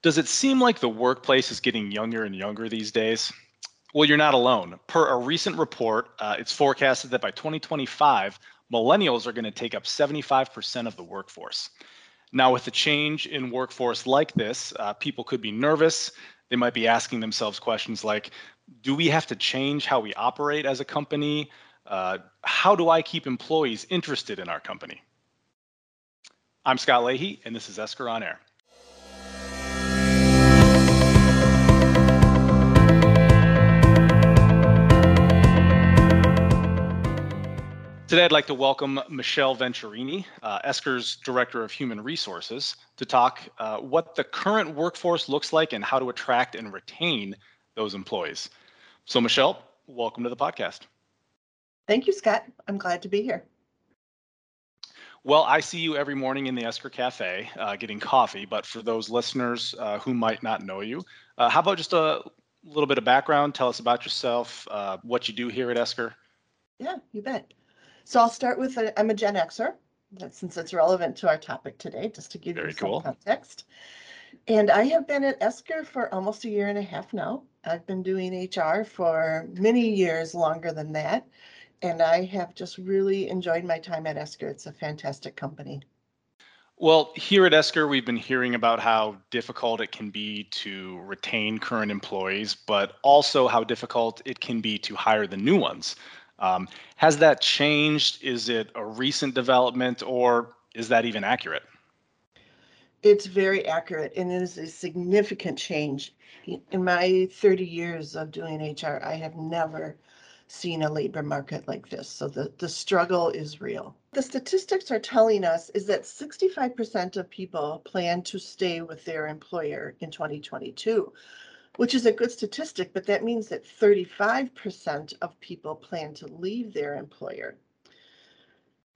Does it seem like the workplace is getting younger and younger these days? Well, you're not alone. Per a recent report, it's forecasted that by 2025, millennials are going to take up 75% of the workforce. Now, with the change in workforce like this, people could be nervous. They might be asking themselves questions like, do we have to change how we operate as a company? How do I keep employees interested in our company? I'm Scott Leahy, and this is Esker on Air. Today, I'd like to welcome Michelle Venturini, Esker's Director of Human Resources, to talk what the current workforce looks like and how to attract and retain those employees. So, Michelle, welcome to the podcast. Thank you, Scott. I'm glad to be here. Well, I see you every morning in the Esker Cafe getting coffee, but for those listeners who might not know you, how about just a little bit of background? Tell us about yourself, what you do here at Esker. Yeah, you bet. So I'll start with, I'm a Gen Xer, since it's relevant to our topic today, just to give you some context. And I have been at Esker for almost a year and a half now. I've been doing HR for many years, longer than that. And I have just really enjoyed my time at Esker. It's a fantastic company. Well, here at Esker, we've been hearing about how difficult it can be to retain current employees, but also how difficult it can be to hire the new ones. Has that changed? Is it a recent development, or is that even accurate? It's very accurate, and it is a significant change. In my 30 years of doing HR, I have never seen a labor market like this, so the struggle is real. The statistics are telling us is that 65% of people plan to stay with their employer in 2022. Which is a good statistic, but that means that 35% of people plan to leave their employer.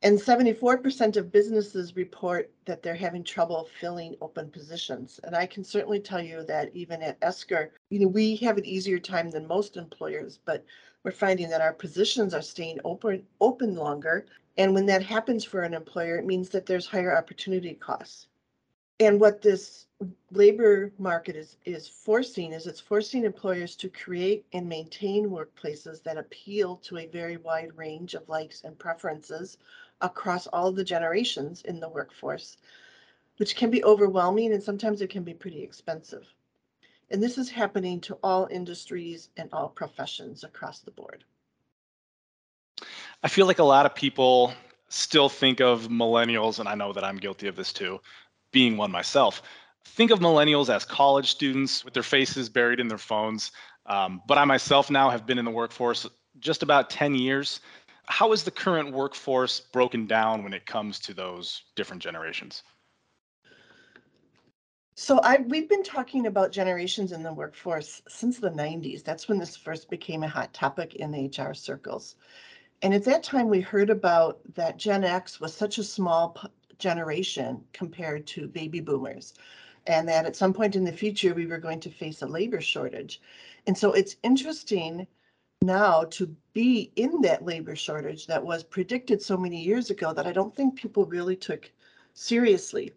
And 74% of businesses report that they're having trouble filling open positions. And I can certainly tell you that even at Esker, we have an easier time than most employers, but we're finding that our positions are staying open longer. And when that happens for an employer, it means that there's higher opportunity costs. And what this labor market is forcing is it's forcing employers to create and maintain workplaces that appeal to a very wide range of likes and preferences across all the generations in the workforce, which can be overwhelming and sometimes it can be pretty expensive. And this is happening to all industries and all professions across the board. I feel like a lot of people still think of millennials, and I know that I'm guilty of this too, being one myself. Think of millennials as college students with their faces buried in their phones. But I myself now have been in the workforce just about 10 years. How is the current workforce broken down when it comes to those different generations? So we've been talking about generations in the workforce since the 90s. That's when this first became a hot topic in the HR circles. And at that time, we heard about that Gen X was such a small generation compared to baby boomers, and that at some point in the future we were going to face a labor shortage. And so it's interesting now to be in that labor shortage that was predicted so many years ago that I don't think people really took seriously.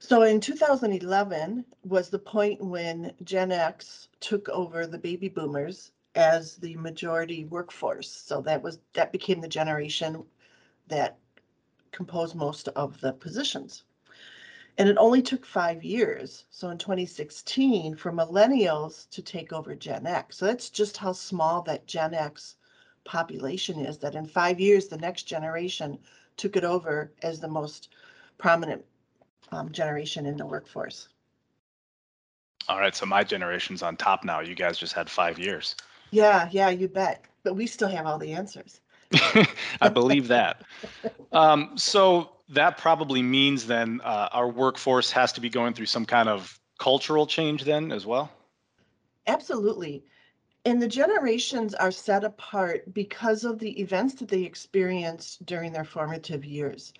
So in 2011 was the point when Gen X took over the baby boomers as the majority workforce. So that became the generation that compose most of the positions. And it only took 5 years, so in 2016, for millennials to take over Gen X. So that's just how small that Gen X population is, that in 5 years, the next generation took it over as the most prominent generation in the workforce. All right, so my generation's on top now. You guys just had 5 years. Yeah, you bet. But we still have all the answers. I believe that. So that probably means then our workforce has to be going through some kind of cultural change then as well? Absolutely. And the generations are set apart because of the events that they experienced during their formative years.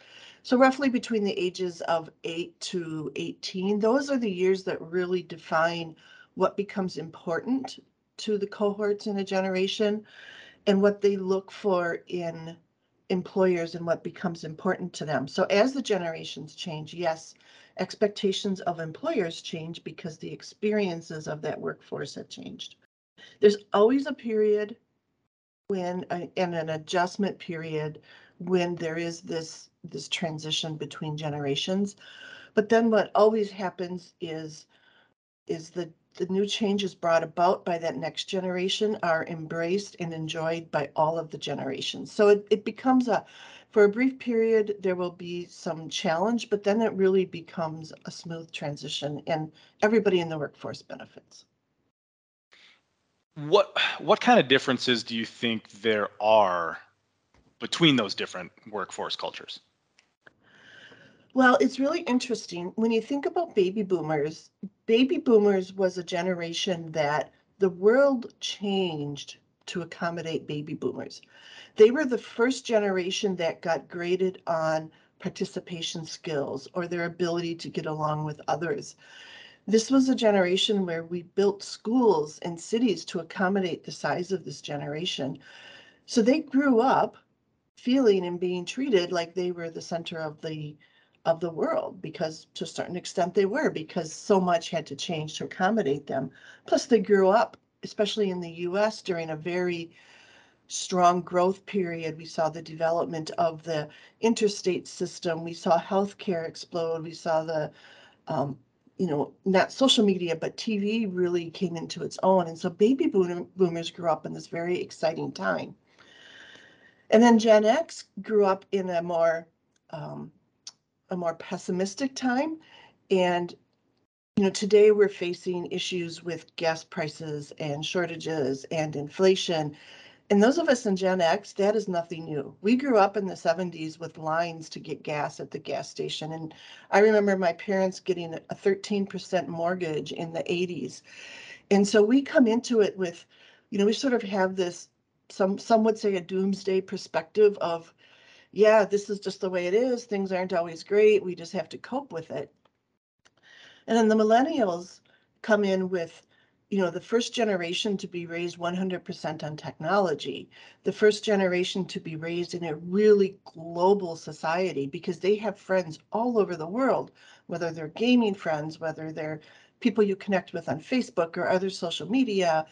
So roughly between the ages of 8 to 18, those are the years that really define what becomes important to the cohorts in a generation, and what they look for in employers and what becomes important to them. So as the generations change, yes, Expectations of employers change because the experiences of that workforce have changed. There's always a period when, and an adjustment period when there is this transition between generations. But then what always happens is the new changes brought about by that next generation are embraced and enjoyed by all of the generations. So it becomes for a brief period, there will be some challenge, but then it really becomes a smooth transition and everybody in the workforce benefits. What kind of differences do you think there are between those different workforce cultures? Well, it's really interesting. When you think about baby boomers was a generation that the world changed to accommodate baby boomers. They were the first generation that got graded on participation skills or their ability to get along with others. This was a generation where we built schools and cities to accommodate the size of this generation. So they grew up feeling and being treated like they were the center of the world, because to a certain extent they were, because so much had to change to accommodate them. Plus they grew up, especially in the US, during a very strong growth period. We saw the development of the interstate system. We saw healthcare explode. We saw the, not social media, but TV really came into its own. And so baby boomers grew up in this very exciting time. And then Gen X grew up in a more pessimistic time. And today we're facing issues with gas prices and shortages and inflation. And those of us in Gen X, that is nothing new. We grew up in the 70s with lines to get gas at the gas station. And I remember my parents getting a 13% mortgage in the 80s. And so we come into it with, we sort of have this, some would say a doomsday perspective of, yeah, this is just the way it is. Things aren't always great. We just have to cope with it. And then the millennials come in with, the first generation to be raised 100% on technology, the first generation to be raised in a really global society, because they have friends all over the world, whether they're gaming friends, whether they're people you connect with on Facebook or other social media,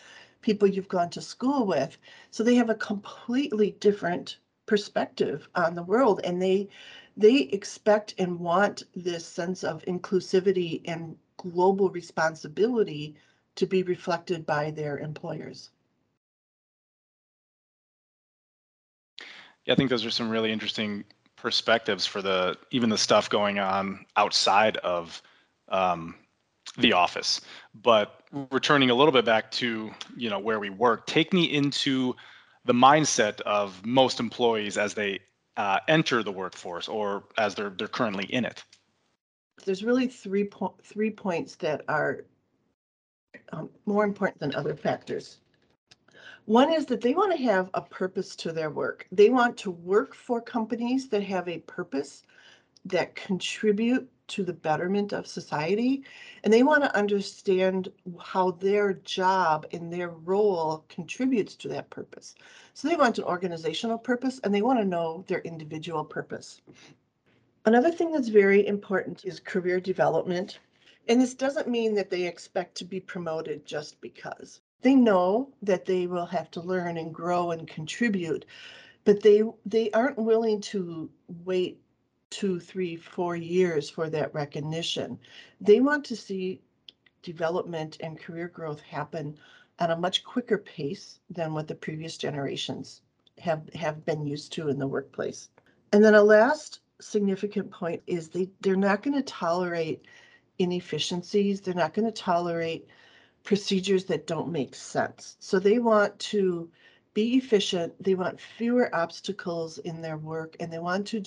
people you've gone to school with. So they have a completely different perspective on the world, and they expect and want this sense of inclusivity and global responsibility to be reflected by their employers. Yeah, I think those are some really interesting perspectives for even the stuff going on outside of the office. But returning a little bit back to where we work, take me into the mindset of most employees as they enter the workforce, or as they're currently in it. There's really three points that are more important than other factors. One is that they want to have a purpose to their work. They want to work for companies that have a purpose, that contribute to the betterment of society, and they want to understand how their job and their role contributes to that purpose. So they want an organizational purpose, and they want to know their individual purpose. Another thing that's very important is career development, and this doesn't mean that they expect to be promoted just because. They know that they will have to learn and grow and contribute, but they aren't willing to wait 2, 3, 4 years for that recognition. They want to see development and career growth happen at a much quicker pace than what the previous generations have been used to in the workplace. And then a last significant point is they're not going to tolerate inefficiencies. They're not going to tolerate procedures that don't make sense. So they want to be efficient. They want fewer obstacles in their work, and they want to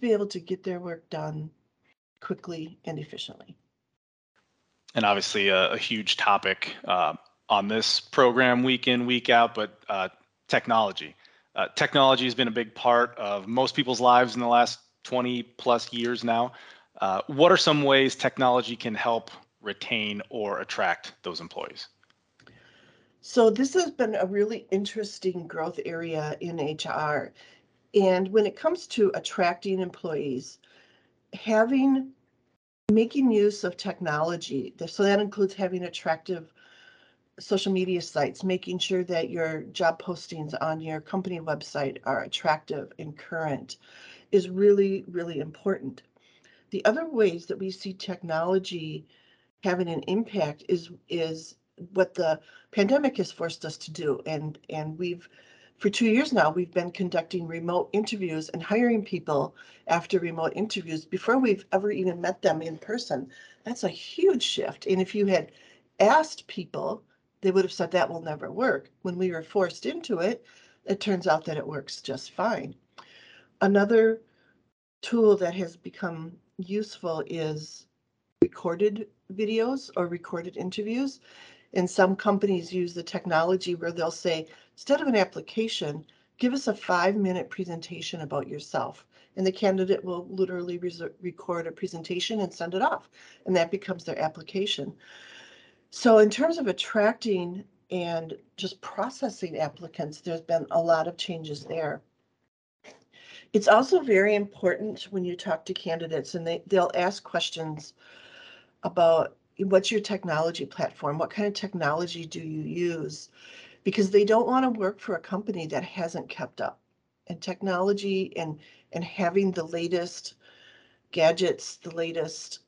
be able to get their work done quickly and efficiently. And obviously a huge topic on this program week in, week out, but technology. Technology has been a big part of most people's lives in the last 20 plus years now. What are some ways technology can help retain or attract those employees? So this has been a really interesting growth area in HR. And when it comes to attracting employees, having Making use of technology, so that includes having attractive social media sites, making sure that your job postings on your company website are attractive and current is really, really important. The other ways that we see technology having an impact is what the pandemic has forced us to do. And we've, for 2 years now, we've been conducting remote interviews and hiring people after remote interviews before we've ever even met them in person. That's a huge shift. And if you had asked people, they would have said that will never work. When we were forced into it, it turns out that it works just fine. Another tool that has become useful is recorded videos or recorded interviews. And some companies use the technology where they'll say, instead of an application, give us a 5-minute presentation about yourself. And the candidate will literally record a presentation and send it off. And that becomes their application. So in terms of attracting and just processing applicants, there's been a lot of changes there. It's also very important when you talk to candidates and they'll ask questions about what's your technology platform, what kind of technology do you use, because they don't want to work for a company that hasn't kept up. And technology and having the latest gadgets, the latest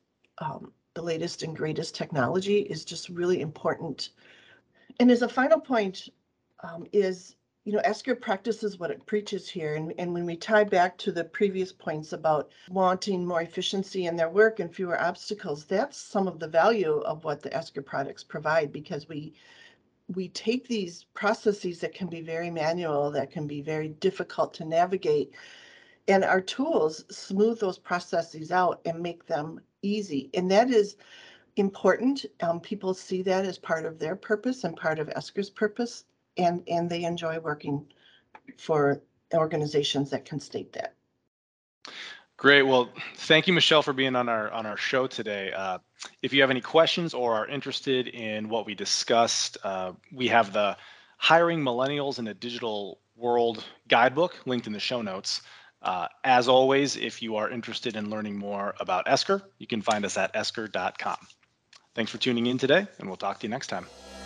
and greatest technology is just really important. And as a final point is, you know, Esker practices what it preaches here. And when we tie back to the previous points about wanting more efficiency in their work and fewer obstacles, that's some of the value of what the Esker products provide, because we take these processes that can be very manual, that can be very difficult to navigate, and our tools smooth those processes out and make them easy. And that is important. People see that as part of their purpose and part of Esker's purpose, and they enjoy working for organizations that can state that. Great. Well, thank you, Michelle, for being on our show today. If you have any questions or are interested in what we discussed, we have the Hiring Millennials in a Digital World guidebook linked in the show notes. As always, if you are interested in learning more about Esker, you can find us at esker.com. Thanks for tuning in today, and we'll talk to you next time.